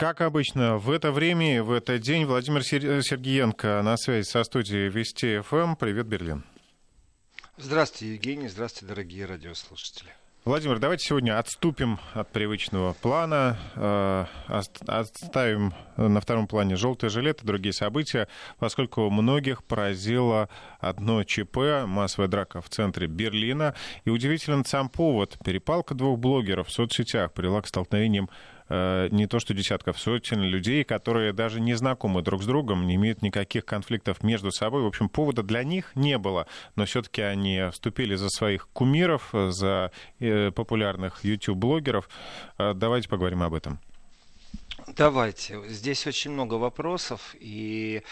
Как обычно, в это время и в этот день Владимир Сергеенко на связи со студией Вести ФМ. Привет, Берлин. Здравствуйте, Евгений. Здравствуйте, дорогие радиослушатели. Владимир, давайте сегодня отступим от привычного плана, оставим на втором плане желтые жилеты, другие события, поскольку многих поразило одно ЧП, массовая драка в центре Берлина. И удивителен сам повод. Перепалка двух блогеров в соцсетях привела к столкновениям не то что десятков, сотен людей, которые даже не знакомы друг с другом, не имеют никаких конфликтов между собой. В общем, повода для них не было. Но все-таки они вступили за своих кумиров, за популярных YouTube-блогеров. Давайте поговорим об этом. Давайте. Здесь очень много вопросов, и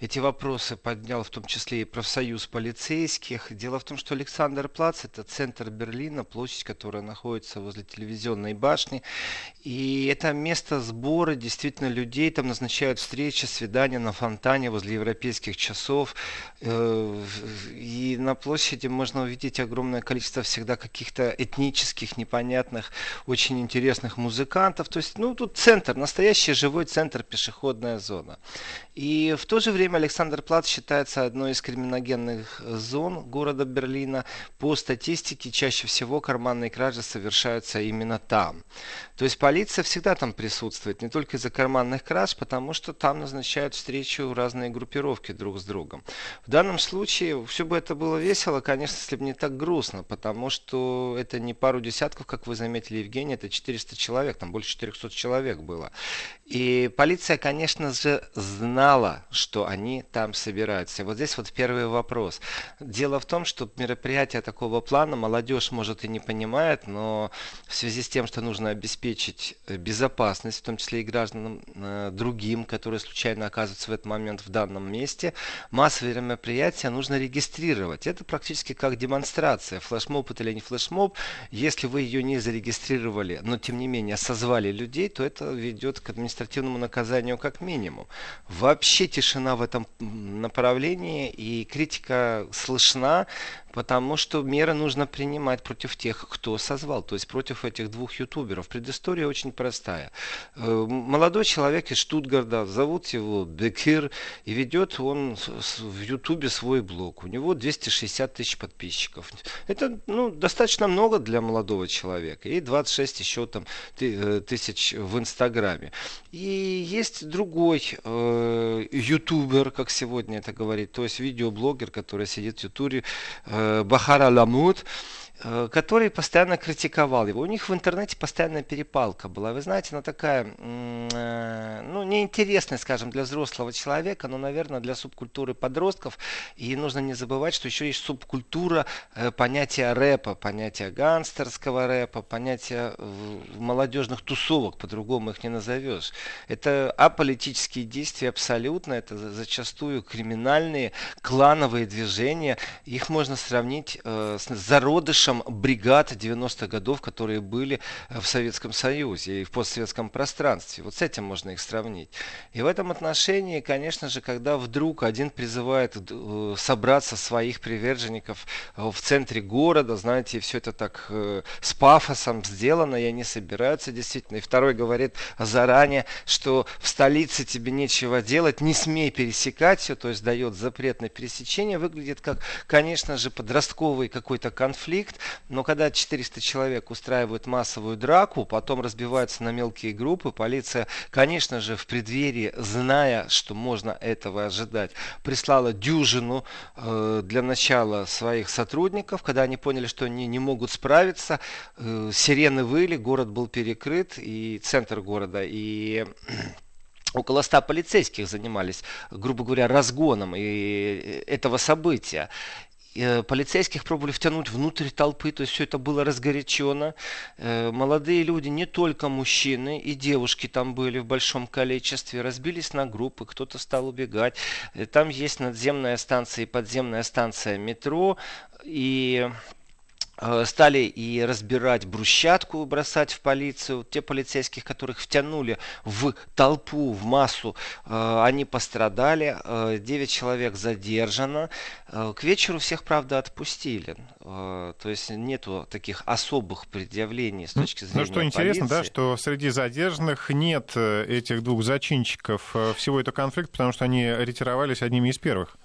эти вопросы поднял в том числе и профсоюз полицейских. Дело в том, что Александерплац – это центр Берлина, площадь, которая находится возле телевизионной башни. И это место сбора действительно людей. Там назначают встречи, свидания на фонтане возле европейских часов. И на площади можно увидеть огромное количество всегда каких-то этнических, непонятных, очень интересных музыкантов. То есть, ну, тут центр, настоящий живой центр, пешеходная зона. И в то же время Александерплац считается одной из криминогенных зон города Берлина. По статистике, чаще всего карманные кражи совершаются именно там. То есть полиция всегда там присутствует, не только из-за карманных краж, потому что там назначают встречу разные группировки друг с другом. В данном случае все бы это было весело, конечно, если бы не так грустно, потому что это не пару десятков, как вы заметили, Евгений, это 400 человек, там больше 400 человек было. И полиция, конечно же, знала, что они там собираются. И вот здесь вот первый вопрос. Дело в том, что мероприятия такого плана молодежь, может, и не понимает, но в связи с тем, что нужно обеспечить безопасность, в том числе и гражданам другим, которые случайно оказываются в этот момент в данном месте, массовые мероприятия нужно регистрировать. Это практически как демонстрация, флешмоб или не флешмоб. Если вы ее не зарегистрировали, но тем не менее созвали людей, то это ведет к административному наказанию как минимум. Вообще тишина в этом направлении, и критика слышна, потому что меры нужно принимать против тех, кто созвал, то есть против этих двух ютуберов. Предыстория очень простая. Молодой человек из Штутгарда, зовут его Бекир, и ведет он в ютубе свой блог. У него 260 тысяч подписчиков. Это, ну, достаточно много для молодого человека. И 26 еще там тысяч в Инстаграме. И есть другой ютубер, как сегодня это говорит, то есть видеоблогер, который сидит в ютубе, Bahara Lamoud, который постоянно критиковал его. У них в интернете постоянная перепалка была. Вы знаете, она такая, ну, неинтересная, скажем, для взрослого человека, но, наверное, для субкультуры подростков. И нужно не забывать, что еще есть субкультура понятия рэпа, понятия гангстерского рэпа, понятия молодежных тусовок, по-другому их не назовешь. Это аполитические действия абсолютно, это зачастую криминальные, клановые движения. Их можно сравнить с зародышем бригад 90-х годов, которые были в Советском Союзе и в постсоветском пространстве. Вот с этим можно их сравнить. И в этом отношении, конечно же, когда вдруг один призывает собраться своих приверженников в центре города, знаете, все это так с пафосом сделано, и они собираются действительно. И второй говорит заранее, что в столице тебе нечего делать, не смей пересекать все, то есть дает запрет на пересечение. Выглядит как, конечно же, подростковый какой-то конфликт. Но когда 400 человек устраивают массовую драку, потом разбиваются на мелкие группы, полиция, конечно же, в преддверии, зная, что можно этого ожидать, прислала дюжину для начала своих сотрудников. Когда они поняли, что они не могут справиться, сирены выли, город был перекрыт, и центр города, и... Около 100 полицейских занимались, грубо говоря, разгоном и этого события. Полицейских пробовали втянуть внутрь толпы, то есть все это было разгорячено. Молодые люди, не только мужчины, и девушки там были в большом количестве, разбились на группы, кто-то стал убегать. Там есть надземная станция и подземная станция метро, и... стали и разбирать брусчатку, бросать в полицию. Те полицейских, которых втянули в толпу, в массу, они пострадали. 9 человек задержано. К вечеру всех, правда, отпустили. То есть нету таких особых предъявлений с точки зрения полиции. Ну, что интересно, да, что среди задержанных нет этих двух зачинщиков всего этого конфликта, потому что они ретировались одними из первых.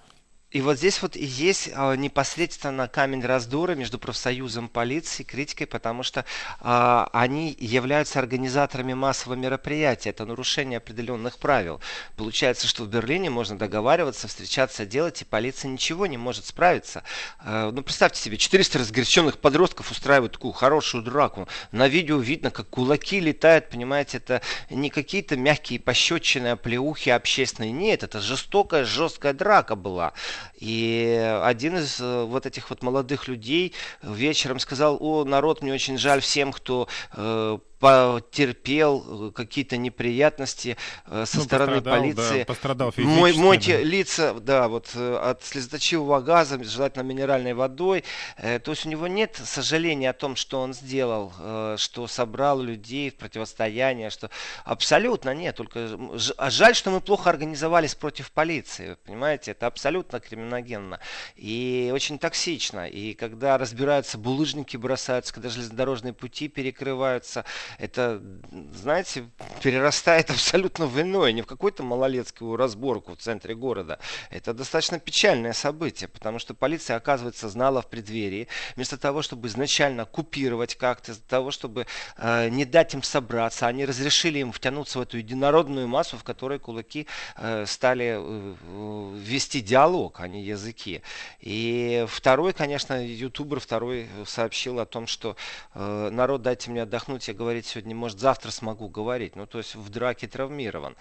И вот здесь вот и есть непосредственно камень раздора между профсоюзом, полицией, критикой, потому что они являются организаторами массового мероприятия. Это нарушение определенных правил. Получается, что в Берлине можно договариваться, встречаться, делать, и полиция ничего не может справиться. Ну, представьте себе, 400 разгоряченных подростков устраивают такую хорошую драку. На видео видно, как кулаки летают, понимаете, это не какие-то мягкие пощечины, оплеухи общественные. Нет, это жестокая, жесткая драка была. И один из вот этих вот молодых людей вечером сказал: о, народ, мне очень жаль всем, кто потерпел какие-то неприятности со стороны полиции. Да, пострадал физически. Мойте лица, да, вот, от слезоточивого газа, желательно минеральной водой. То есть у него нет сожаления о том, что он сделал, что собрал людей в противостояние, что абсолютно нет. Только жаль, что мы плохо организовались против полиции. Понимаете, это абсолютно криминогенно и очень токсично. И когда разбираются, булыжники бросаются, когда железнодорожные пути перекрываются, это, знаете, перерастает абсолютно в иное, не в какую-то малолетскую разборку в центре города. Это достаточно печальное событие, потому что полиция, оказывается, знала в преддверии, вместо того, чтобы изначально купировать как-то, для того, чтобы не дать им собраться, они разрешили им втянуться в эту единородную массу, в которой кулаки стали вести диалог, а не языки. И второй, конечно, ютубер, второй сообщил о том, что народ, дайте мне отдохнуть, я говорю сегодня, может, завтра смогу говорить. Ну, то есть в драке травмирован.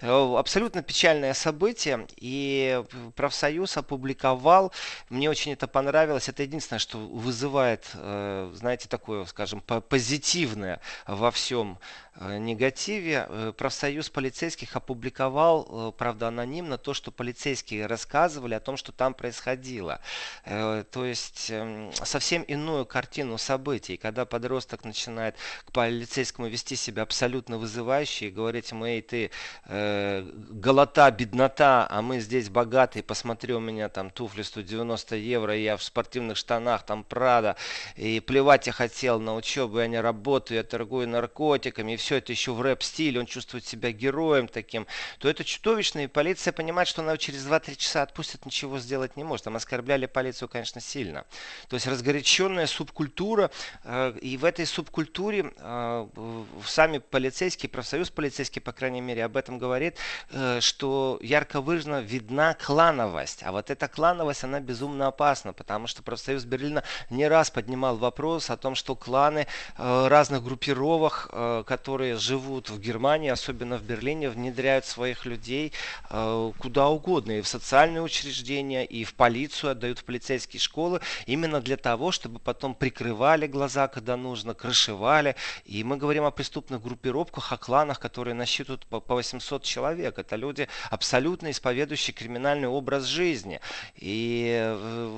Абсолютно печальное событие. И профсоюз опубликовал. Мне очень это понравилось. Это единственное, что вызывает, знаете, такое, скажем, позитивное во всем негативе. Профсоюз полицейских опубликовал, правда, анонимно, то, что полицейские рассказывали о том, что там происходило. То есть совсем иную картину событий. Когда подросток начинает к полицейскому вести себя абсолютно вызывающе и говорить ему: эй, ты голота, беднота, а мы здесь богатые, посмотри, у меня там туфли 190 евро, я в спортивных штанах, там Прада, и плевать я хотел на учебу, я не работаю, я торгую наркотиками, и все это еще в рэп-стиле, он чувствует себя героем таким, то это чудовищно, и полиция понимает, что она через 2-3 часа отпустит, ничего сделать не может. Там оскорбляли полицию, конечно, сильно. То есть разгоряченная субкультура, и в этой субкультуре сами полицейские, профсоюз полицейский, по крайней мере, об этом говорит, что ярко выражена видна клановость. А вот эта клановость, она безумно опасна, потому что профсоюз Берлина не раз поднимал вопрос о том, что кланы разных группировок, которые живут в Германии, особенно в Берлине, внедряют своих людей куда угодно, и в социальные учреждения, и в полицию, отдают в полицейские школы, именно для того, чтобы потом прикрывали глаза, когда нужно, крышевали. И мы говорим о преступных группировках, о кланах, которые насчитывают по 800 человек. Это люди, абсолютно исповедующие криминальный образ жизни. И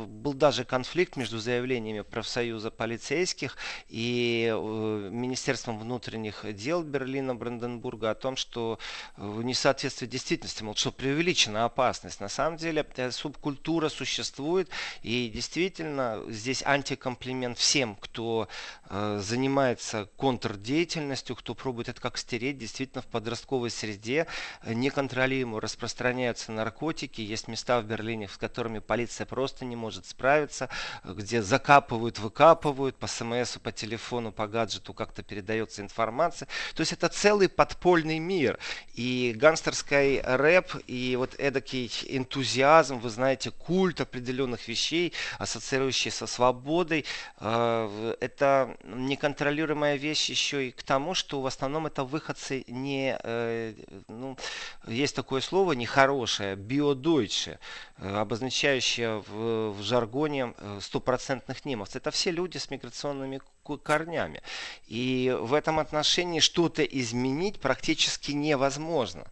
был даже конфликт между заявлениями профсоюза полицейских и Министерством внутренних дел Берлина, Бранденбурга о том, что несоответствие действительности, мол, что преувеличена опасность. На самом деле субкультура существует, и действительно здесь антикомплимент всем, кто занимается контрдеятельностью, кто пробует это как стереть. Действительно, в подростковой среде неконтролируемо распространяются наркотики. Есть места в Берлине, с которыми полиция просто не может справиться, где закапывают, выкапывают, по смсу, по телефону, по гаджету как-то передается информация. То есть это целый подпольный мир. И гангстерский рэп, и вот эдакий энтузиазм, вы знаете, культ определенных вещей, ассоциирующий со свободой, это неконтролируемо вещь еще и к тому, что в основном это выходцы не, ну, есть такое слово нехорошее, биодойче, обозначающее в жаргоне стопроцентных немцев. Это все люди с миграционными корнями. И в этом отношении что-то изменить практически невозможно.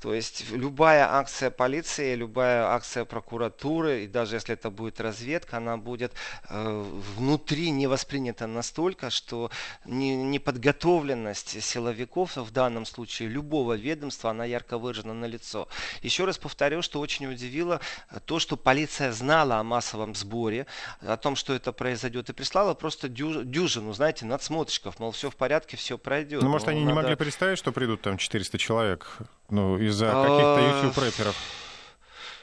То есть любая акция полиции, любая акция прокуратуры, и даже если это будет разведка, она будет внутри не воспринята настолько, что неподготовленность силовиков, в данном случае любого ведомства, она ярко выражена налицо. Еще раз повторю, что очень удивило то, что полиция знала о массовом сборе, о том, что это произойдет, и прислала просто дюжину, знаете, надсмотрщиков, мол, все в порядке, все пройдет. Ну, может, они не могли представить, что придут там 400 человек, ну, из-за каких-то YouTube-рэперов?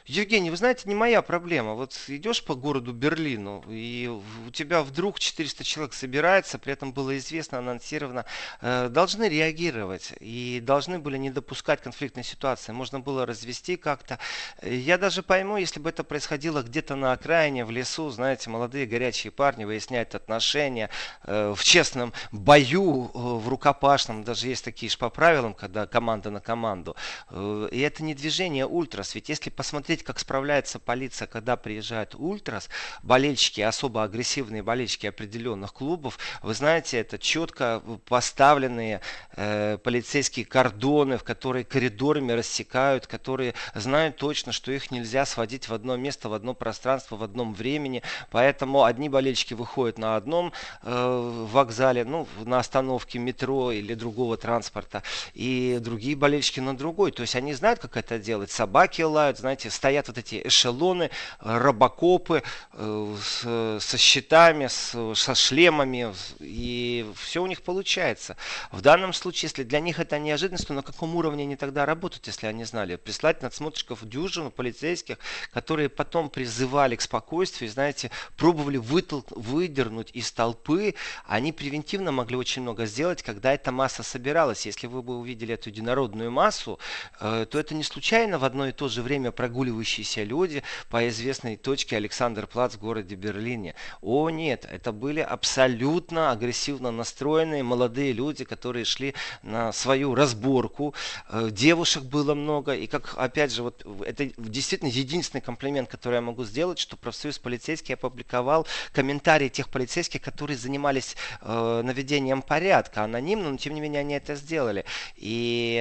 Евгений, вы знаете, не моя проблема. Вот идешь по городу Берлину, и у тебя вдруг 400 человек собирается, при этом было известно, анонсировано, должны реагировать и должны были не допускать конфликтной ситуации. Можно было развести как-то. Я даже пойму, если бы это происходило где-то на окраине, в лесу, знаете, молодые горячие парни выясняют отношения в честном бою, в рукопашном. Даже есть такие же по правилам, когда команда на команду. И это не движение ультрас. Ведь если посмотреть, как справляется полиция, когда приезжает ультрас, болельщики, особо агрессивные болельщики определенных клубов, вы знаете, это четко поставленные полицейские кордоны, в которые коридорами рассекают, которые знают точно, что их нельзя сводить в одно место, в одно пространство, в одном времени. Поэтому одни болельщики выходят на одном вокзале, ну, на остановке метро или другого транспорта, и другие болельщики на другой. То есть они знают, как это делать. Собаки лают, знаете, стоят вот эти эшелоны, робокопы со щитами, со шлемами, и все у них получается. В данном случае, если для них это неожиданность, то на каком уровне они тогда работают, если они знали? Прислать надсмотрщиков дюжину полицейских, которые потом призывали к спокойствию, знаете, пробовали выдернуть из толпы. Они превентивно могли очень много сделать, когда эта масса собиралась. Если вы бы увидели эту единородную массу, то это не случайно в одно и то же время прогуливающиеся люди по известной точке Александерплац в городе Берлине. О нет, это были абсолютно агрессивно настроенные молодые люди, которые шли на свою разборку. Девушек было много. И как, опять же, вот это действительно единственный комплимент, который я могу сделать, что профсоюз полицейских опубликовал комментарии тех полицейских, которые занимались наведением порядка анонимно, но тем не менее они это сделали. И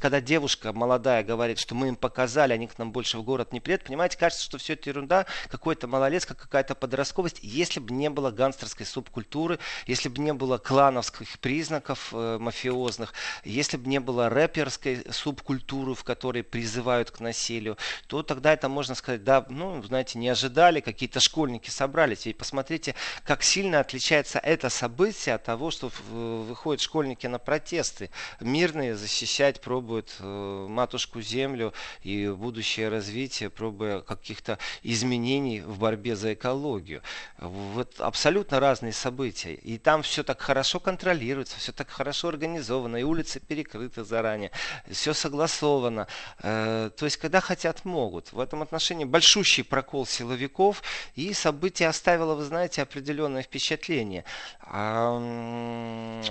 когда девушка молодая говорит, что мы им показали, они к нам больше в город не приедут. Понимаете, кажется, что все это ерунда, какой-то малолетка, какая-то подростковость, если бы не было гангстерской субкультуры, если бы не было клановских признаков мафиозных, если бы не было рэперской субкультуры, в которой призывают к насилию, то тогда это можно сказать, да, ну, знаете, не ожидали, какие-то школьники собрались. И посмотрите, как сильно отличается это событие от того, что выходят школьники на протесты. Мирные защищать пробуют матушку землю и будущее развитие, пробуя каких-то изменений в борьбе за экологию. Вот абсолютно разные события. И там все так хорошо контролируется, все так хорошо организовано, и улицы перекрыты заранее, все согласовано. То есть, когда хотят, могут. В этом отношении большущий прокол силовиков, и событие оставило, вы знаете, определенное впечатление.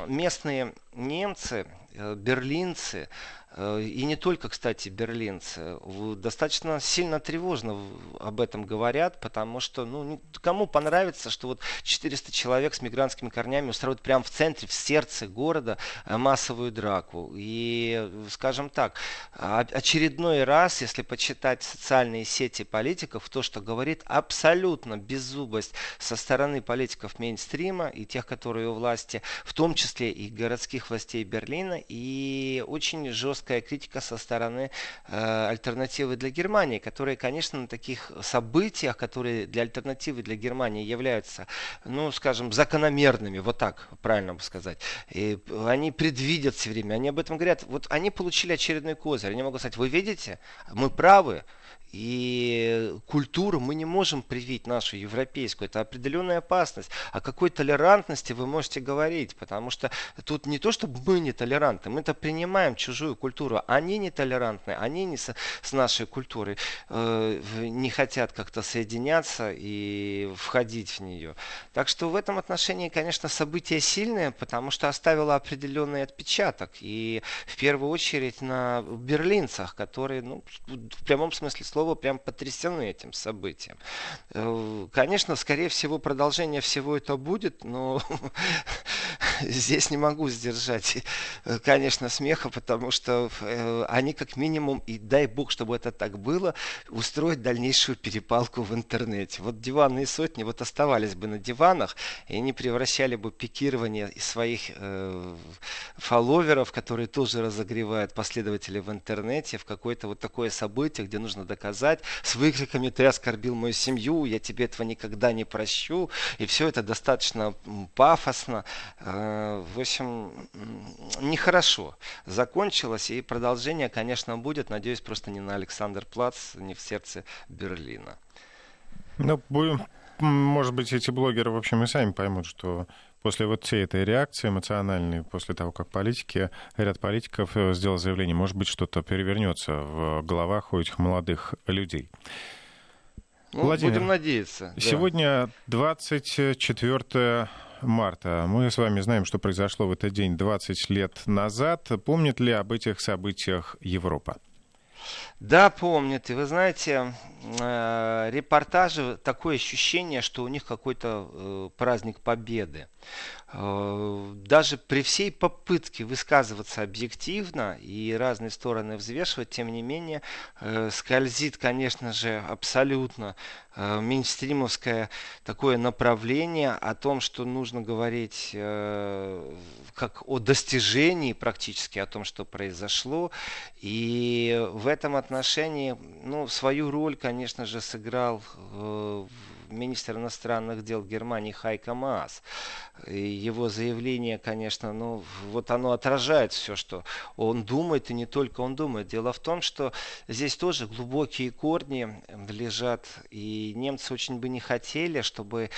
Местные немцы, берлинцы, и не только, кстати, берлинцы, достаточно сильно тревожно об этом говорят, потому что, ну, кому понравится, что вот 400 человек с мигрантскими корнями устроят прямо в центре, в сердце города массовую драку. И, скажем так, очередной раз, если почитать социальные сети политиков, то, что говорит абсолютно беззубость со стороны политиков мейнстрима и тех, которые у власти, в том числе и городских властей Берлина, и очень жестко критика со стороны альтернативы для Германии, которые, конечно, на таких событиях, которые для альтернативы для Германии являются, ну, скажем, закономерными, вот так правильно бы сказать. И они предвидят все время, они об этом говорят. Вот они получили очередной козырь. Они могут сказать, вы видите, мы правы, и культуру мы не можем привить нашу европейскую. Это определенная опасность. О какой толерантности вы можете говорить? Потому что тут не то, чтобы мы не толерантны, мы-то принимаем чужую культуру. Они не толерантны, они не с нашей культурой не хотят как-то соединяться и входить в нее. Так что в этом отношении, конечно, событие сильное, потому что оставило определенный отпечаток. И в первую очередь на берлинцах, которые, ну, в прямом смысле слова, слова, прям потрясены этим событием. Конечно, скорее всего, продолжение всего это будет, но здесь не могу сдержать, конечно, смеха, потому что они как минимум, и дай бог, чтобы это так было, устроят дальнейшую перепалку в интернете. Вот диванные сотни вот оставались бы на диванах и не превращали бы пикирование своих фолловеров, которые тоже разогревают последователей в интернете, в какое-то вот такое событие, где нужно доказать с выкриками «ты оскорбил мою семью, я тебе этого никогда не прощу», и все это достаточно пафосно. В общем, нехорошо закончилось, и продолжение, конечно, будет. Надеюсь, просто не на Александерплац, не в сердце Берлина. Ну, может быть, эти блогеры, в общем, и сами поймут, что после вот всей этой реакции эмоциональной, после того, как ряд политиков сделал заявление, может быть, что-то перевернется в головах у этих молодых людей. Ну, Владимир, будем надеяться. Сегодня 24 марта. Мы с вами знаем, что произошло в этот день 20 лет назад. Помнит ли об этих событиях Европа? Да, помнят. И вы знаете, репортажи, такое ощущение, что у них какой-то праздник победы. Даже при всей попытке высказываться объективно и разные стороны взвешивать, тем не менее, скользит, конечно же, абсолютно мейнстримовское такое направление о том, что нужно говорить как о достижении практически, о том, что произошло. И в этом отношении, ну, свою роль, конечно же, сыграл министр иностранных дел Германии Хайко Маас. Его заявление, конечно, ну, вот оно отражает все, что он думает, и не только он думает. Дело в том, что здесь тоже глубокие корни лежат, и немцы очень бы не хотели, чтобы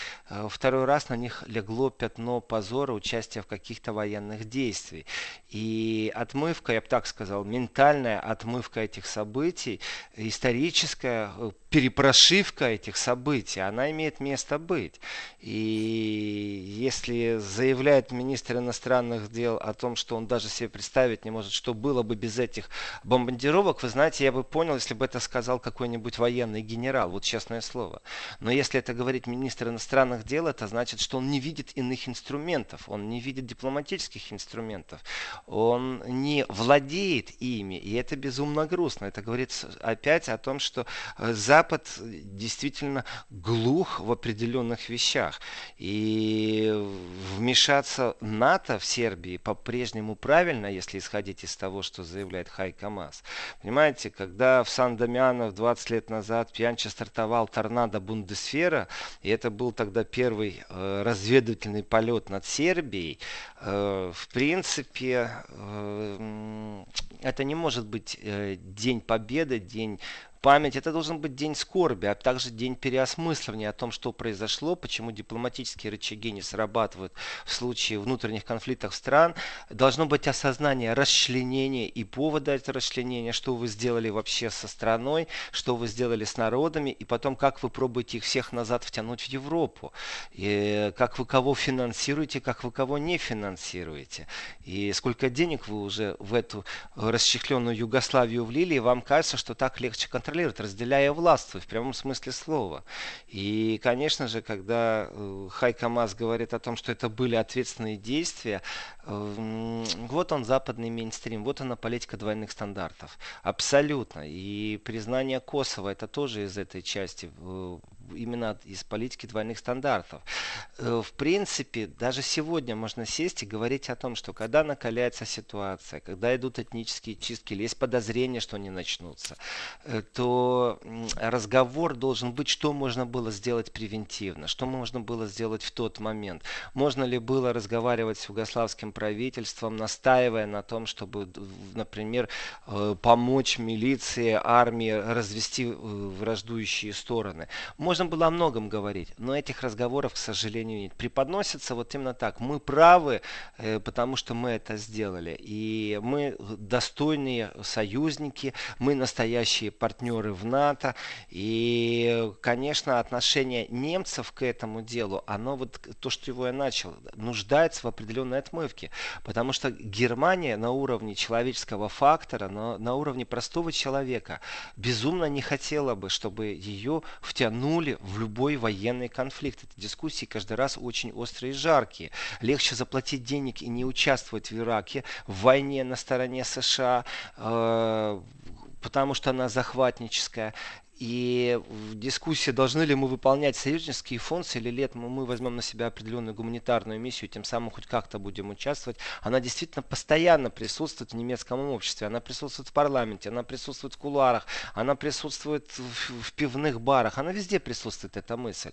второй раз на них легло пятно позора участия в каких-то военных действиях. И отмывка, я бы так сказал, ментальная отмывка этих событий, историческая перепрошивка этих событий, она имеет место быть. И если заявляет министр иностранных дел о том, что он даже себе представить не может, что было бы без этих бомбардировок, вы знаете, я бы понял, если бы это сказал какой-нибудь военный генерал, вот честное слово. Но если это говорит министр иностранных дел, это значит, что он не видит иных инструментов, он не видит дипломатических инструментов, он не владеет ими, и это безумно грустно. Это говорит опять о том, что Запад действительно глух в определенных вещах. И вмешаться НАТО в Сербии по-прежнему правильно, если исходить из того, что заявляет Хайко Маас. Понимаете, когда в Сан-Дамиано 20 лет назад пьянче стартовал торнадо Бундесвера, и это был тогда первый разведывательный полет над Сербией, в принципе, это не может быть день победы, день память, это должен быть день скорби, а также день переосмысливания о том, что произошло, почему дипломатические рычаги не срабатывают в случае внутренних конфликтов стран. Должно быть осознание расчленения и повода этого расчленения, что вы сделали вообще со страной, что вы сделали с народами, и потом, как вы пробуете их всех назад втянуть в Европу, и как вы кого финансируете, как вы кого не финансируете, и сколько денег вы уже в эту расчехленную Югославию влили, и вам кажется, что так легче контролировать, разделяя власть в прямом смысле слова. И, конечно же, когда Хайко Маас говорит о том, что это были ответственные действия, вот он западный мейнстрим, вот она политика двойных стандартов. Абсолютно. И признание Косово, это тоже из этой части, именно из политики двойных стандартов. В принципе, даже сегодня можно сесть и говорить о том, что когда накаляется ситуация, когда идут этнические чистки, или есть подозрения, что они начнутся, то разговор должен быть, что можно было сделать превентивно, что можно было сделать в тот момент. Можно ли было разговаривать с югославским правительством, настаивая на том, чтобы, например, помочь милиции, армии развести враждующие стороны. Можно можно было о многом говорить, но этих разговоров, к сожалению, нет. Преподносится вот именно так. Мы правы, потому что мы это сделали. И мы достойные союзники, мы настоящие партнеры в НАТО. И, конечно, отношение немцев к этому делу, оно вот то, что его я начал, нуждается в определенной отмывке. Потому что Германия на уровне человеческого фактора, на уровне простого человека безумно не хотела бы, чтобы ее втянули в любой военный конфликт. Эти дискуссии каждый раз очень острые и жаркие. Легче заплатить денег и не участвовать в Ираке, в войне на стороне США, потому что она захватническая. И в дискуссии, должны ли мы выполнять союзнические функции или нет, мы возьмем на себя определенную гуманитарную миссию, тем самым хоть как-то будем участвовать. Она действительно постоянно присутствует в немецком обществе, она присутствует в парламенте, она присутствует в кулуарах, она присутствует в пивных барах, она везде присутствует, эта мысль.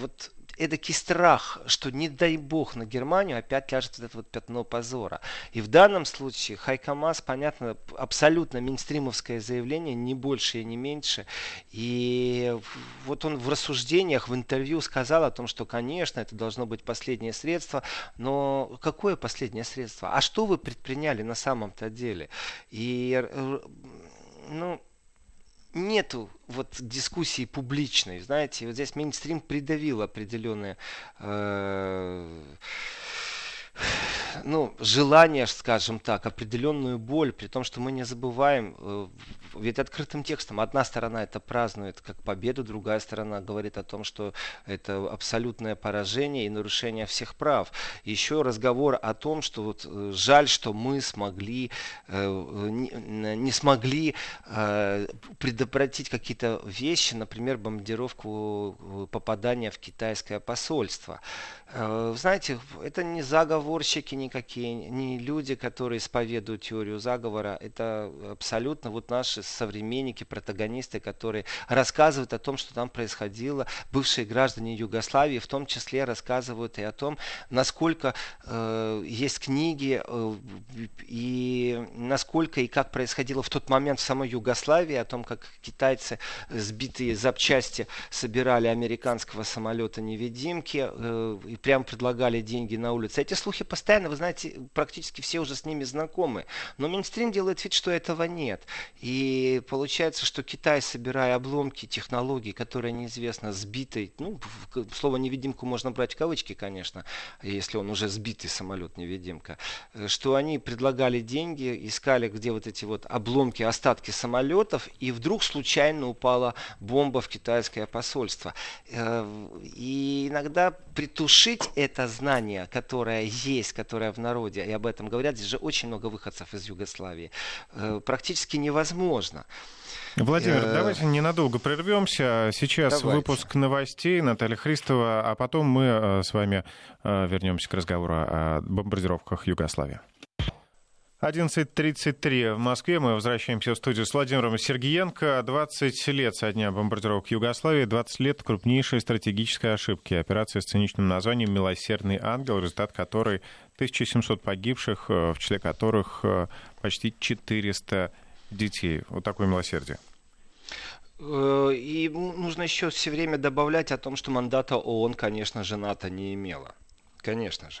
Вот эдакий страх, что не дай бог на Германию опять ляжет вот это вот пятно позора. И в данном случае Хайко Маас, понятно, абсолютно мейнстримовское заявление, не больше и не меньше. И вот он в рассуждениях, в интервью сказал о том, что, конечно, это должно быть последнее средство, но какое последнее средство? А что вы предприняли на самом-то деле? И, ну, нету вот дискуссии публичной, знаете, вот здесь мейнстрим придавил определенные ну, желание, скажем так, определенную боль, при том, что мы не забываем, ведь открытым текстом одна сторона это празднует как победу, другая сторона говорит о том, что это абсолютное поражение и нарушение всех прав. Еще разговор о том, что вот жаль, что мы не смогли предотвратить какие-то вещи, например, бомбардировку попадания в китайское посольство. Знаете, это не заговор, никакие, не люди, которые исповедуют теорию заговора. Это абсолютно вот наши современники, протагонисты, которые рассказывают о том, что там происходило. Бывшие граждане Югославии в том числе рассказывают и о том, насколько есть книги и насколько и как происходило в тот момент в самой Югославии, о том, как китайцы сбитые запчасти собирали американского самолета-невидимки и прям предлагали деньги на улице. Эти слухи постоянно, вы знаете, практически все уже с ними знакомы. Но мейнстрим делает вид, что этого нет. И получается, что Китай, собирая обломки технологий, которые неизвестно, сбитый, ну, слово «невидимку» можно брать в кавычки, конечно, если он уже сбитый самолет-невидимка, что они предлагали деньги, искали, где вот эти вот обломки, остатки самолетов, и вдруг случайно упала бомба в китайское посольство. И иногда притушить это знание, которое есть, которая в народе, и об этом говорят, здесь же очень много выходцев из Югославии, практически невозможно. Владимир, давайте ненадолго прервемся. Сейчас давайте. Выпуск новостей, Наталья Христова, а потом мы с вами вернемся к разговору о бомбардировках Югославии. 11:33 в Москве. Мы возвращаемся в студию с Владимиром Сергеенко. 20 лет со дня бомбардировок Югославии, 20 лет крупнейшей стратегической ошибки. Операция с циничным названием «Милосердный ангел», результат которой 1700 погибших, в числе которых почти 400 детей. Вот такое милосердие. И нужно еще все время добавлять о том, что мандата ООН, конечно же, НАТО не имела. Конечно же.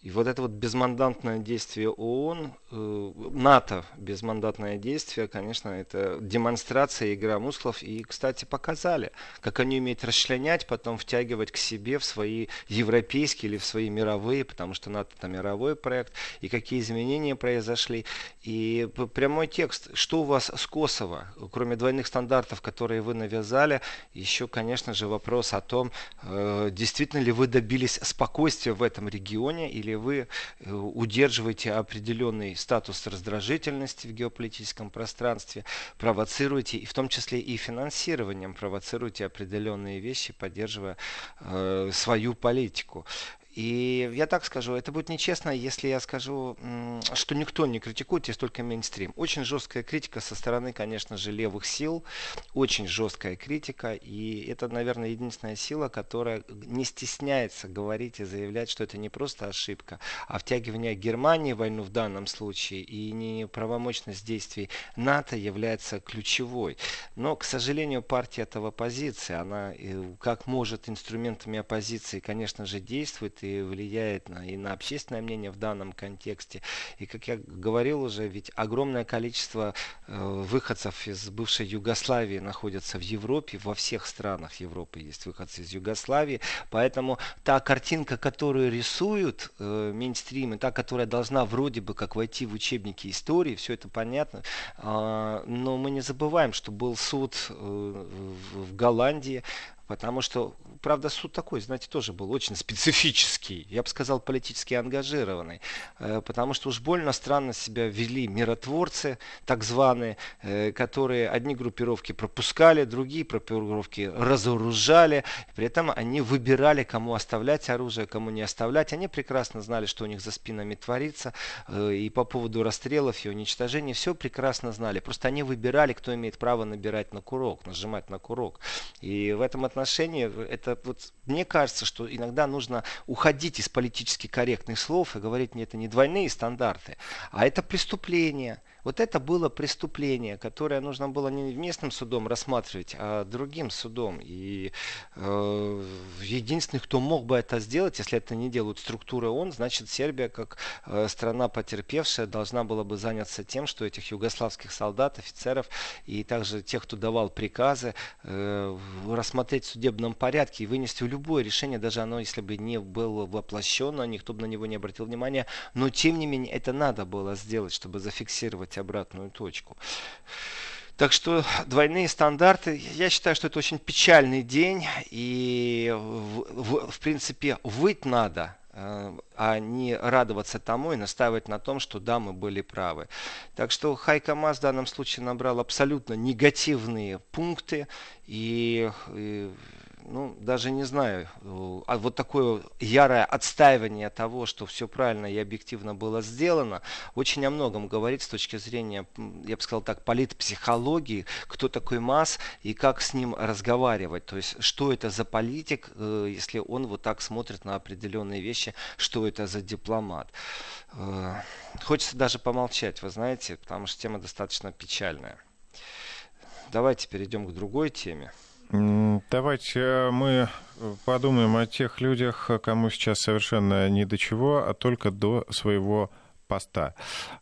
И вот это вот безмандатное действие ООН, НАТО безмандатное действие, конечно, это демонстрация, игра мускулов. И, кстати, показали, как они умеют расчленять, потом втягивать к себе в свои европейские или в свои мировые, потому что НАТО это мировой проект, и какие изменения произошли. И прямой текст, что у вас с Косово, кроме двойных стандартов, которые вы навязали, еще, конечно же, вопрос о том, действительно ли вы добились спокойствия в этом регионе, или вы удерживаете определенный статус раздражительности в геополитическом пространстве, провоцируете, и в том числе и финансированием провоцируете определенные вещи, поддерживая свою политику. И я так скажу, это будет нечестно, если я скажу, что никто не критикует, есть только мейнстрим. Очень жесткая критика со стороны, конечно же, левых сил. Очень жесткая критика. И это, наверное, единственная сила, которая не стесняется говорить и заявлять, что это не просто ошибка, а втягивание Германии в войну в данном случае и неправомочность действий НАТО является ключевой. Но, к сожалению, партия это в оппозиции. Она как может инструментами оппозиции, конечно же, действует и влияет на общественное мнение в данном контексте. И, как я говорил уже, ведь огромное количество выходцев из бывшей Югославии находятся в Европе, во всех странах Европы есть выходцы из Югославии, поэтому та картинка, которую рисуют мейнстримы, та, которая должна вроде бы как войти в учебники истории, все это понятно, но мы не забываем, что был суд в Голландии. Потому что, правда, суд такой, знаете, тоже был очень специфический, я бы сказал, политически ангажированный. Потому что уж больно странно себя вели миротворцы, так званые, которые одни группировки пропускали, другие группировки разоружали. При этом они выбирали, кому оставлять оружие, кому не оставлять. Они прекрасно знали, что у них за спинами творится. И по поводу расстрелов и уничтожений все прекрасно знали. Просто они выбирали, кто имеет право набирать на курок, нажимать на курок. И в этом отношении, это вот мне кажется, что иногда нужно уходить из политически корректных слов и говорить, нет, это не двойные стандарты, а это преступление. Вот это было преступление, которое нужно было не местным судом рассматривать, а другим судом. И единственный, кто мог бы это сделать, если это не делают структуры ООН, значит Сербия, как страна потерпевшая, должна была бы заняться тем, что этих югославских солдат, офицеров и также тех, кто давал приказы, рассмотреть в судебном порядке и вынести любое решение, даже оно, если бы не было воплощено, никто бы на него не обратил внимания. Но, тем не менее, это надо было сделать, чтобы зафиксировать обратную точку. Так что двойные стандарты, я считаю, что это очень печальный день, и в принципе выть надо, а не радоваться тому и настаивать на том, что да, мы были правы. Так что Хайко Маас в данном случае набрал абсолютно негативные пункты, и ну, даже не знаю, а вот такое ярое отстаивание того, что все правильно и объективно было сделано, очень о многом говорит с точки зрения, я бы сказал так, политпсихологии, кто такой Маас и как с ним разговаривать. То есть, что это за политик, если он вот так смотрит на определенные вещи, что это за дипломат. Хочется даже помолчать, вы знаете, потому что тема достаточно печальная. Давайте перейдем к другой теме. Давайте мы подумаем о тех людях, кому сейчас совершенно не до чего, а только до своего поста.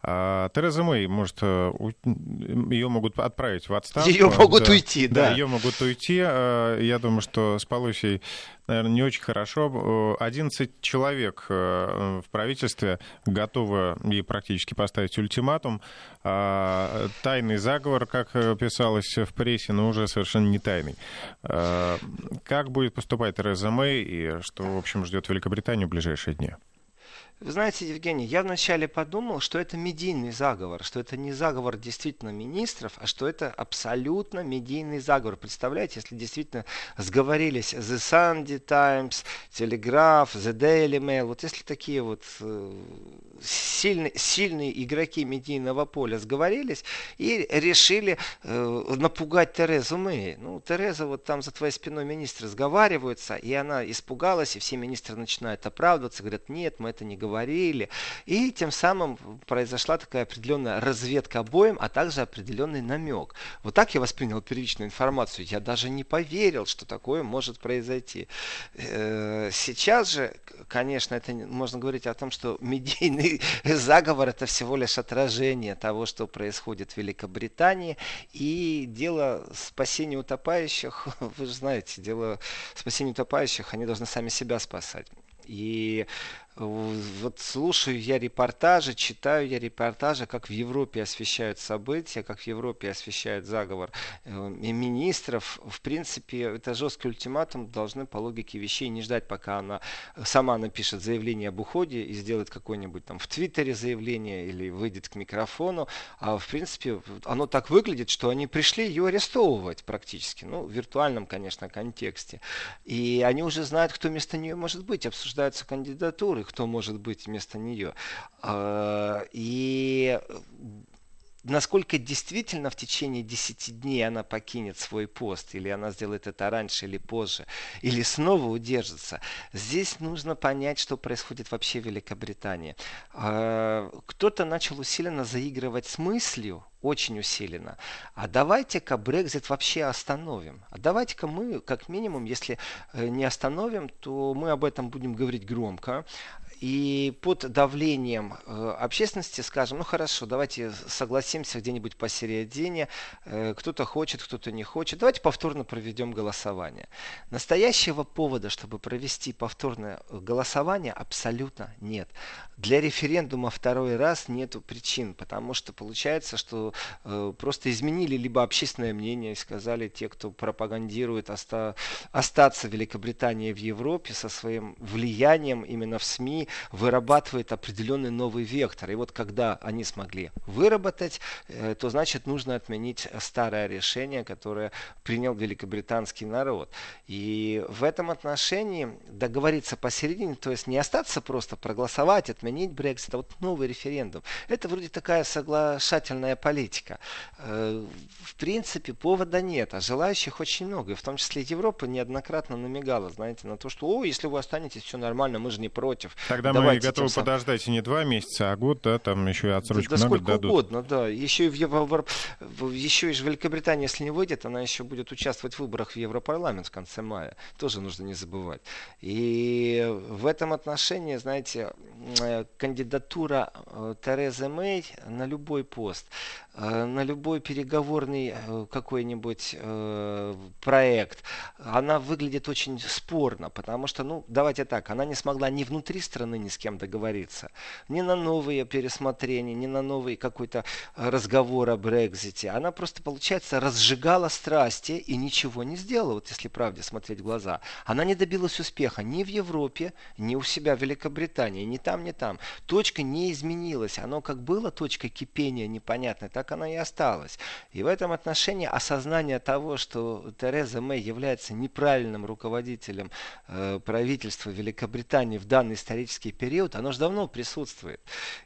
Тереза Мэй, может, ее могут отправить в отставку. Ее могут уйти, да. Ее могут уйти. Я думаю, что с Полусей, наверное, не очень хорошо. 11 человек в правительстве готовы ей практически поставить ультиматум. Тайный заговор, как писалось в прессе, но уже совершенно не тайный. Как будет поступать Тереза Мэй и что, в общем, ждет Великобританию в ближайшие дни? Вы знаете, Евгений, я вначале подумал, что это медийный заговор, что это не заговор действительно министров, а что это абсолютно медийный заговор. Представляете, если действительно сговорились The Sunday Times, Telegraph, The Daily Mail, вот если такие вот сильные игроки медийного поля сговорились и решили напугать Терезу Мэй. Ну, Тереза, вот там за твоей спиной министры сговариваются, и она испугалась, и все министры начинают оправдываться, говорят, нет, мы это не говорим. И тем самым произошла такая определенная разведка обоим, а также определенный намек. Вот так я воспринял первичную информацию. Я даже не поверил, что такое может произойти. Сейчас же, конечно, это можно говорить о том, что медийный заговор — это всего лишь отражение того, что происходит в Великобритании. И дело спасения утопающих, вы же знаете, дело спасения утопающих, они должны сами себя спасать. И Вот слушаю я репортажи, читаю я репортажи, как в Европе освещают события, как в Европе освещают заговор и министров. В принципе, это жесткий ультиматум, должны по логике вещей не ждать, пока она сама напишет заявление об уходе и сделает какое-нибудь там в Твиттере заявление или выйдет к микрофону. А в принципе, оно так выглядит, что они пришли ее арестовывать практически, ну, в виртуальном, конечно, контексте. И они уже знают, кто вместо нее может быть, обсуждаются кандидатуры, кто может быть вместо нее. И насколько действительно в течение 10 дней она покинет свой пост, или она сделает это раньше или позже, или снова удержится, здесь нужно понять, что происходит вообще в Великобритании. Кто-то начал усиленно заигрывать с мыслью, очень усиленно. А давайте-ка Brexit вообще остановим. А давайте-ка мы, как минимум, если не остановим, то мы об этом будем говорить громко. И под давлением общественности скажем, ну хорошо, давайте согласимся где-нибудь посередине. Кто-то хочет, кто-то не хочет. Давайте повторно проведем голосование. Настоящего повода, чтобы провести повторное голосование, абсолютно нет. Для референдума второй раз нету причин, потому что получается, что просто изменили либо общественное мнение и сказали те, кто пропагандирует остаться в Великобритании в Европе со своим влиянием именно в СМИ, вырабатывает определенный новый вектор. И вот когда они смогли выработать, то значит нужно отменить старое решение, которое принял великобританский народ. И в этом отношении договориться посередине, то есть не остаться просто проголосовать, отменить Брексит, а вот новый референдум. Это вроде такая соглашательная политика. В принципе, повода нет, а желающих очень много. И в том числе Европа неоднократно намекала, знаете, на то, что, о, если вы останетесь, все нормально, мы же не против. Тогда давайте мы готовы подождать и не 2 месяца, а год, да, там еще и отсрочку на год дадут. Да сколько угодно, да. Еще и в Великобритании, если не выйдет, она еще будет участвовать в выборах в Европарламент в конце мая. Тоже нужно не забывать. И в этом отношении, знаете, кандидатура Терезы Мэй на любой пост, на любой переговорный какой-нибудь проект, она выглядит очень спорно, потому что, ну, давайте так, она не смогла ни внутри страны ни с кем договориться, ни на новые пересмотрения, ни на новый какой-то разговор о Брексите. Она просто, получается, разжигала страсти и ничего не сделала, вот если правде смотреть в глаза. Она не добилась успеха ни в Европе, ни у себя в Великобритании, ни там, ни там. Точка не изменилась. Оно как было точкой кипения непонятной, так она и осталась. И в этом отношении осознание того, что Тереза Мэй является неправильным руководителем правительства Великобритании в данный исторический период, оно же давно присутствует.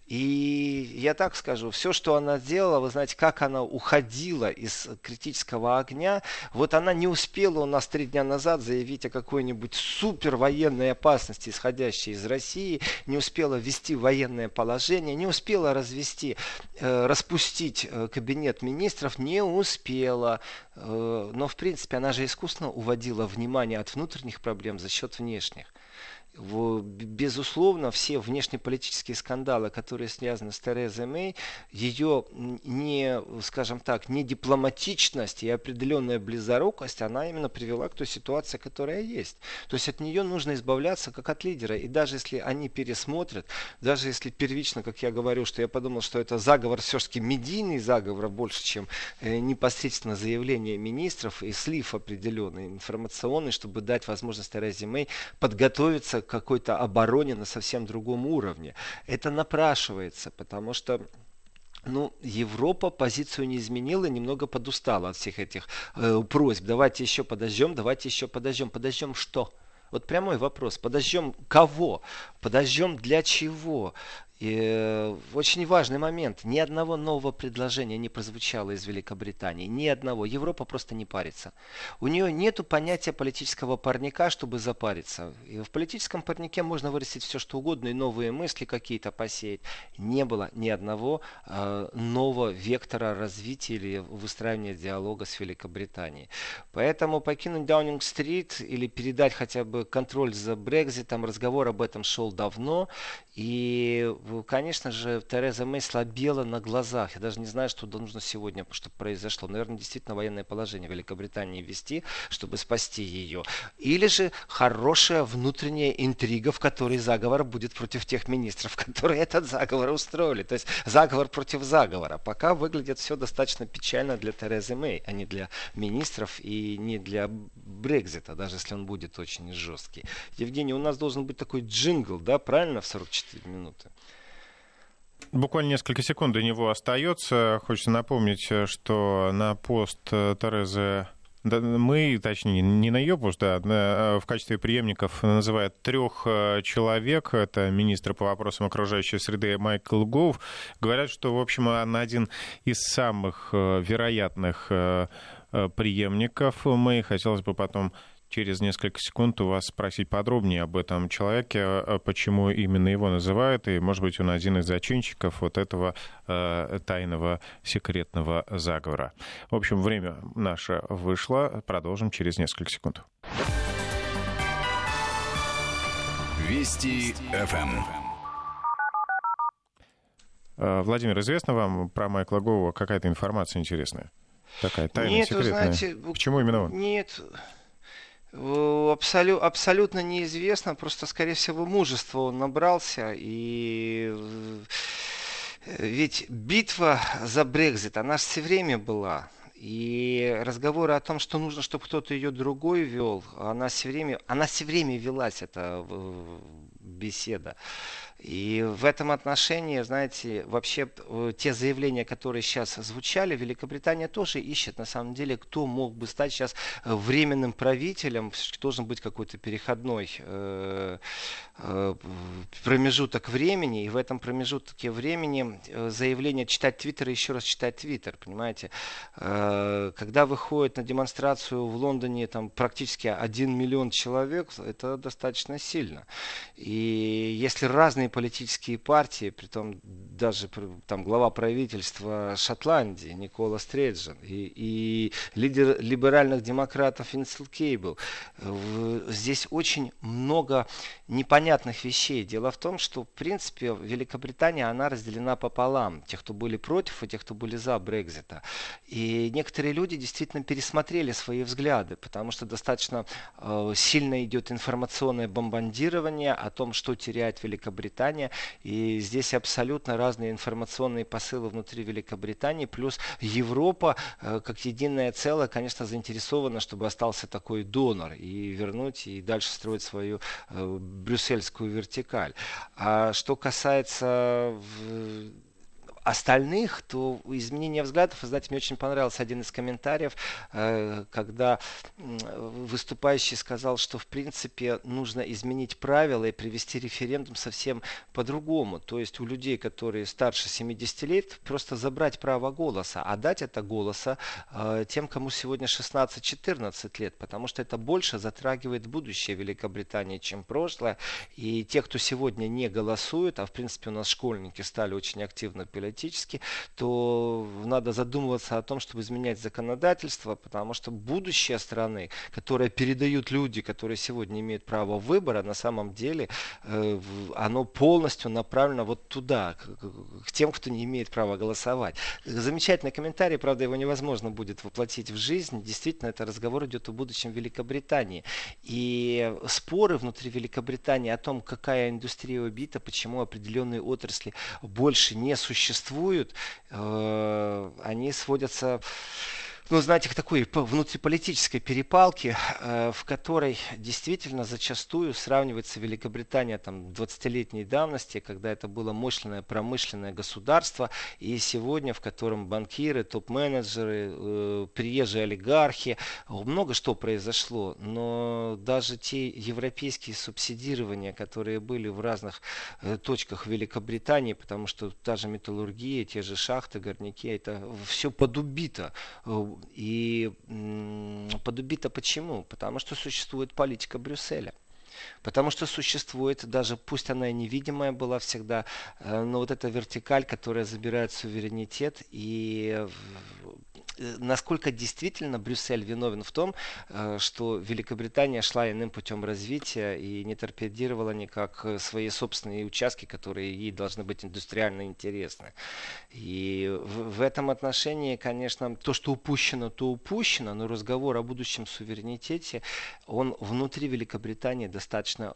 И я так скажу, все, что она делала, вы знаете, как она уходила из критического огня, вот она не успела у нас 3 дня назад заявить о какой-нибудь супервоенной опасности, исходящей из России, не успела ввести военное положение, не успела развести, распустить кабинет министров, не успела. Но, в принципе, она же искусно уводила внимание от внутренних проблем за счет внешних. Безусловно, все внешнеполитические скандалы, которые связаны с Терезой Мэй, ее, не, скажем так, не дипломатичность и определенная близорукость, она именно привела к той ситуации, которая есть. То есть от нее нужно избавляться как от лидера. И даже если они пересмотрят, даже если первично, как я говорю, что я подумал, что это заговор, все-таки медийный заговор больше, чем непосредственно заявление министров и слив определенный информационный, чтобы дать возможность Терезе Мэй подготовиться к какой-то обороне на совсем другом уровне. Это напрашивается, потому что, ну, Европа позицию не изменила, немного подустала от всех этих просьб. Давайте еще подождем, давайте еще подождем. Подождем что? Вот прямой вопрос. Подождем кого? Подождем для чего? И очень важный момент. Ни одного нового предложения не прозвучало из Великобритании. Ни одного. Европа просто не парится. У нее нет понятия политического парника, чтобы запариться. И в политическом парнике можно вырастить все, что угодно, и новые мысли какие-то посеять. Не было ни одного нового вектора развития или выстраивания диалога с Великобританией. Поэтому покинуть Даунинг-стрит или передать хотя бы контроль за Брекситом, разговор об этом шел давно. И конечно же, Тереза Мэй слабела на глазах. Я даже не знаю, что нужно сегодня, чтобы произошло. Наверное, действительно военное положение Великобритании ввести, чтобы спасти ее. Или же хорошая внутренняя интрига, в которой заговор будет против тех министров, которые этот заговор устроили. То есть заговор против заговора. Пока выглядит все достаточно печально для Терезы Мэй, а не для министров и не для Брексита, даже если он будет очень жесткий. Евгений, у нас должен быть такой джингл, да, правильно, в 44 минуты? Буквально несколько секунд до него остается. Хочется напомнить, что на пост Терезы Мэй, точнее, не на ее пост, да, в качестве преемников называют 3 человек. Это министр по вопросам окружающей среды Майкл Гоув. Говорят, что, в общем, он один из самых вероятных преемников Мэй. Хотелось бы потом через несколько секунд у вас спросить подробнее об этом человеке, почему именно его называют, и, может быть, он один из зачинщиков вот этого тайного секретного заговора. В общем, время наше вышло. Продолжим через несколько секунд. Вести ФМ. Владимир, известно вам про Майкла Гоува какая-то информация интересная? Такая тайная, нет, секретная. Знаете, почему именно он? Нет, абсолютно неизвестно. Просто, скорее всего, мужество он набрался. И ведь битва за Брексит, она же все время была. И разговоры о том, что нужно, чтобы кто-то ее другой вел, она все время велась, эта беседа. И в этом отношении, знаете, вообще те заявления, которые сейчас звучали, Великобритания тоже ищет, на самом деле, кто мог бы стать сейчас временным правителем. Должен быть какой-то переходной промежуток времени. И в этом промежутке времени заявление читать Твиттер и еще раз читать Твиттер, понимаете. Когда выходит на демонстрацию в Лондоне там практически 1 миллион человек, это достаточно сильно. И если разные политические партии, притом даже там глава правительства Шотландии Никола Стрейджин и лидер либеральных демократов Винсил Кейбл, здесь очень много непонятных вещей. Дело в том, что в принципе Великобритания, она разделена пополам. Те, кто были против, и те, кто были за Брексита. И некоторые люди действительно пересмотрели свои взгляды, потому что достаточно сильно идет информационное бомбардирование о том, что теряет Великобритания. И здесь абсолютно разные информационные посылы внутри Великобритании. Плюс Европа, как единое целое, конечно, заинтересована, чтобы остался такой донор и вернуть, и дальше строить свою брюссельскую вертикаль. А что касается остальных, то изменение взглядов, вы знаете, мне очень понравился один из комментариев, когда выступающий сказал, что в принципе нужно изменить правила и привести референдум совсем по-другому. То есть у людей, которые старше 70 лет, просто забрать право голоса, а дать это голоса тем, кому сегодня 16-14 лет, потому что это больше затрагивает будущее Великобритании, чем прошлое. И те, кто сегодня не голосует, а в принципе у нас школьники стали очень активно пилотировать, то надо задумываться о том, чтобы изменять законодательство, потому что будущее страны, которое передают люди, которые сегодня имеют право выбора, на самом деле оно полностью направлено вот туда, к тем, кто не имеет права голосовать. Замечательный комментарий, правда, его невозможно будет воплотить в жизнь. Действительно, это разговор идет о будущем Великобритании. И споры внутри Великобритании о том, какая индустрия убита, почему определенные отрасли больше не существуют, они сводятся, ну, знаете, к такой внутриполитической перепалке, в которой действительно зачастую сравнивается Великобритания там 20-летней давности, когда это было мощное промышленное государство, и сегодня, в котором банкиры, топ-менеджеры, приезжие олигархи, много что произошло, но даже те европейские субсидирования, которые были в разных точках Великобритании, потому что та же металлургия, те же шахты, горняки, это все подубито. И подубито почему? Потому что существует политика Брюсселя. Потому что существует, даже пусть она и невидимая была всегда, но вот эта вертикаль, которая забирает суверенитет и насколько действительно Брюссель виновен в том, что Великобритания шла иным путем развития и не торпедировала никак свои собственные участки, которые ей должны быть индустриально интересны. И в этом отношении, конечно, то, что упущено, то упущено, но разговор о будущем суверенитете, он внутри Великобритании достаточно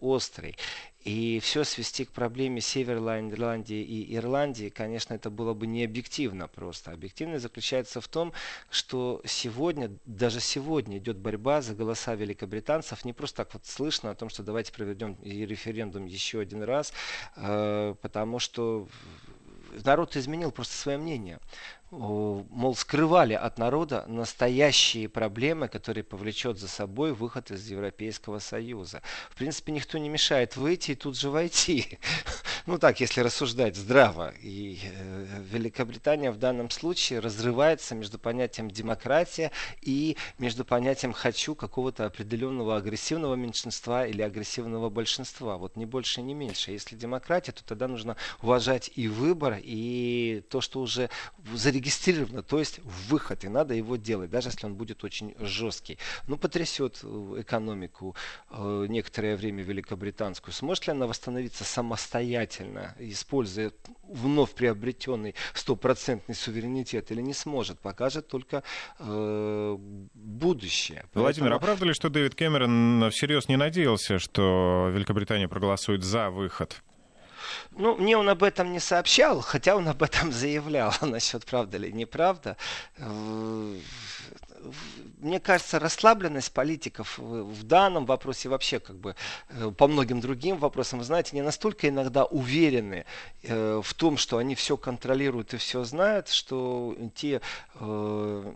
острый. И все свести к проблеме Северной Ирландии и Ирландии, конечно, это было бы не объективно просто. Объективность заключается в том, что сегодня, даже сегодня идет борьба за голоса великобританцев. Не просто так вот слышно о том, что давайте проведем референдум еще один раз, потому что народ изменил просто свое мнение. Мол, скрывали от народа настоящие проблемы, которые повлечет за собой выход из Европейского Союза. В принципе, никто не мешает выйти и тут же войти. Ну так, если рассуждать здраво. И Великобритания в данном случае разрывается между понятием демократия и между понятием «хочу» какого-то определенного агрессивного меньшинства или агрессивного большинства. Вот ни больше, ни меньше. Если демократия, то тогда нужно уважать и выбор, и то, что уже зарегистрировано, то есть выход, и надо его делать, даже если он будет очень жесткий. Ну, потрясет экономику некоторое время великобританскую. Сможет ли она восстановиться самостоятельно, используя вновь приобретенный стопроцентный суверенитет, или не сможет, покажет только будущее. Владимир, а правда ли, что Дэвид Кэмерон всерьез не надеялся, что Великобритания проголосует за выход? Ну, мне он об этом не сообщал, хотя он об этом заявлял. Насчет правда или неправда. Мне кажется, расслабленность политиков в данном вопросе, вообще как бы по многим другим вопросам, вы знаете, не настолько иногда уверены в том, что они все контролируют и все знают, что те... ну,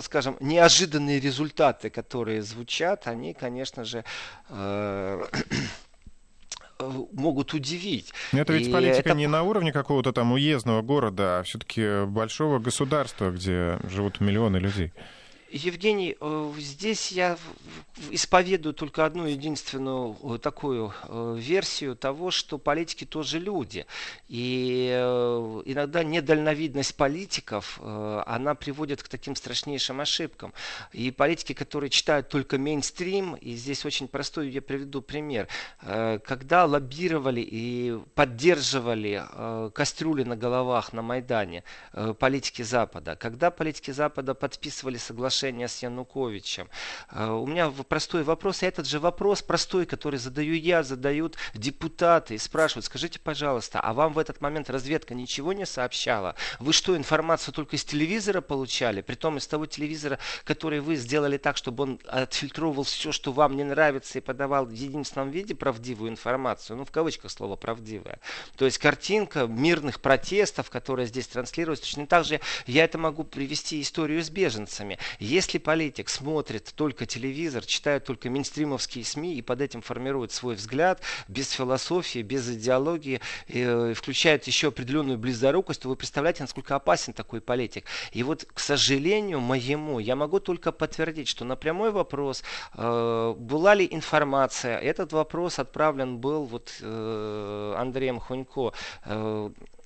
скажем, неожиданные результаты, которые звучат, они, конечно же, могут удивить. Но это ведь и политика это... не на уровне какого-то там уездного города, а все-таки большого государства, где живут миллионы людей. Евгений, здесь я исповедую только одну единственную такую версию того, что политики тоже люди. И иногда недальновидность политиков, она приводит к таким страшнейшим ошибкам. И политики, которые читают только мейнстрим, и здесь очень простой, я приведу пример. Когда лоббировали и поддерживали кастрюли на головах на Майдане политики Запада, когда политики Запада подписывали соглашение с Януковичем. У меня простой вопрос, и этот же вопрос простой, который задаю я, задают депутаты и спрашивают: скажите, пожалуйста, а вам в этот момент разведка ничего не сообщала? Вы что, информацию только из телевизора получали? Притом из того телевизора, который вы сделали так, чтобы он отфильтровывал все, что вам не нравится, и подавал в единственном виде правдивую информацию, ну в кавычках слово «правдивая». То есть картинка мирных протестов, которая здесь транслируется, точно так же я это могу привести историю с беженцами. Если политик смотрит только телевизор, читает только мейнстримовские СМИ и под этим формирует свой взгляд, без философии, без идеологии, включает еще определенную близорукость, то вы представляете, насколько опасен такой политик. И вот, к сожалению моему, я могу только подтвердить, что на прямой вопрос, была ли информация, этот вопрос отправлен был вот Андреем Хунько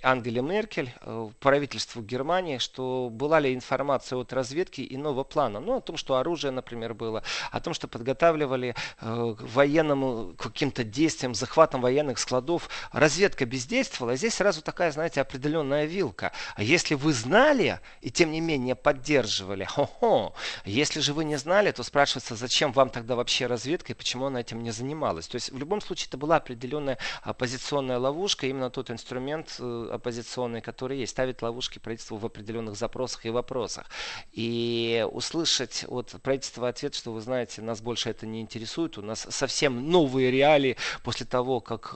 Ангеле Меркель, правительству Германии, что была ли информация от разведки иного плана. Ну, о том, что оружие, например, было, о том, что подготавливали военным каким-то действиям, захватом военных складов. Разведка бездействовала. Здесь сразу такая, знаете, определенная вилка. А если вы знали и, тем не менее, поддерживали, хо-хо. Если же вы не знали, то спрашивается, зачем вам тогда вообще разведка и почему она этим не занималась. То есть, в любом случае, это была определенная оппозиционная ловушка, именно тот инструмент оппозиционные, которые есть, ставят ловушки правительству в определенных запросах и вопросах. И услышать от правительства ответ, что, вы знаете, нас больше это не интересует, у нас совсем новые реалии после того, как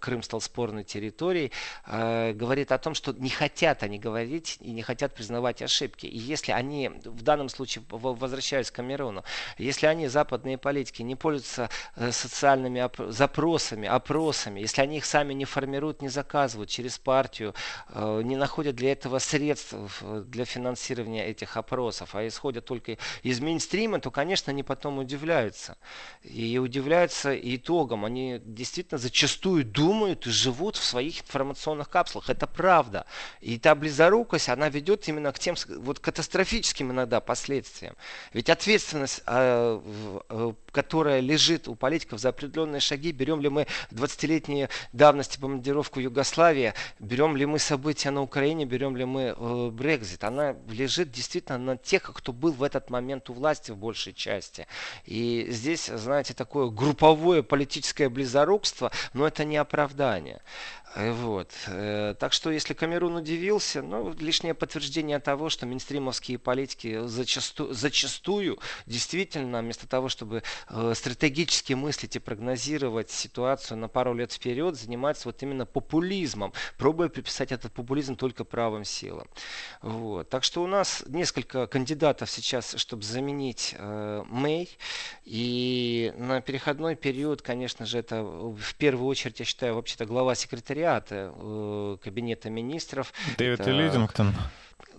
Крым стал спорной территорией, говорит о том, что не хотят они говорить и не хотят признавать ошибки. И если они, в данном случае, возвращаясь к Камерону, если они, западные политики, не пользуются социальными запросами, опросами, если они их сами не формируют, не заказывают через партию, партию, не находят для этого средств для финансирования этих опросов, а исходят только из мейнстрима, то, конечно, они потом удивляются. И удивляются итогам. Они действительно зачастую думают и живут в своих информационных капсулах. Это правда. И та близорукость, она ведет именно к тем вот катастрофическим иногда последствиям. Ведь ответственность, которая лежит у политиков за определенные шаги, берем ли мы 20-летние давности бомбардировку Югославии, берем ли мы события на Украине, берем ли мы Брексит, она лежит действительно на тех, кто был в этот момент у власти в большей части. И здесь, знаете, такое групповое политическое близорукство, но это не оправдание. Вот. Так что, если Камерун удивился, ну, лишнее подтверждение того, что мейнстримовские политики зачастую действительно, вместо того, чтобы стратегически мыслить и прогнозировать ситуацию на пару лет вперед, занимаются вот именно популизмом, пробуя приписать этот популизм только правым силам. Вот. Так что у нас несколько кандидатов сейчас, чтобы заменить Мэй. И на переходной период, конечно же, это в первую очередь, я считаю, вообще-то глава секретариата кабинета министров. Дэвид Лидингтон.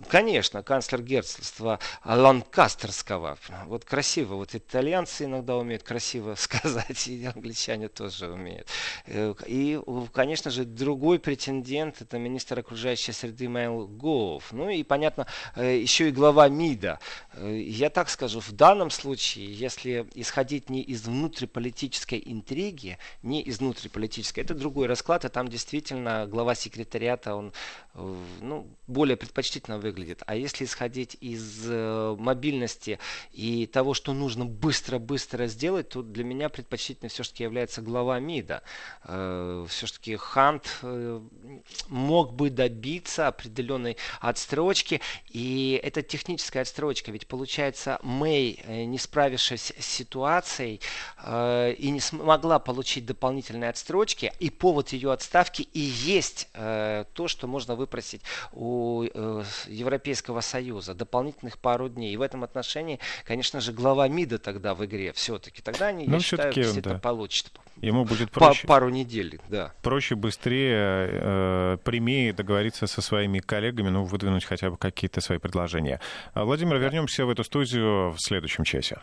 Конечно, канцлер герцогства Ланкастерского. Вот красиво. Вот итальянцы иногда умеют красиво сказать, и англичане тоже умеют. И, конечно же, другой претендент — это министр окружающей среды Майкл Гоув. Ну и, понятно, еще и глава МИДа. Я так скажу, в данном случае, если исходить не из внутриполитической интриги, не из внутриполитической, это другой расклад, и там действительно глава секретариата, он, ну, более предпочтительно выглядит. А если исходить из мобильности и того, что нужно быстро-быстро сделать, то для меня предпочтительно все-таки является глава МИДа. Все-таки Хант мог бы добиться определенной отстрочки. И это техническая отстрочка. Ведь получается, Мэй, не справившись с ситуацией, и не смогла получить дополнительные отстрочки, и повод ее отставки и есть то, что можно выпросить у Европейского Союза дополнительных пару дней. И в этом отношении, конечно же, глава МИДа тогда в игре все-таки. Тогда они, я считаю, все это получат. Ему будет проще. Пару недель, да. Проще, быстрее, прямее договориться со своими коллегами, ну, выдвинуть хотя бы какие-то свои предложения. Владимир, вернемся в эту студию в следующем часе.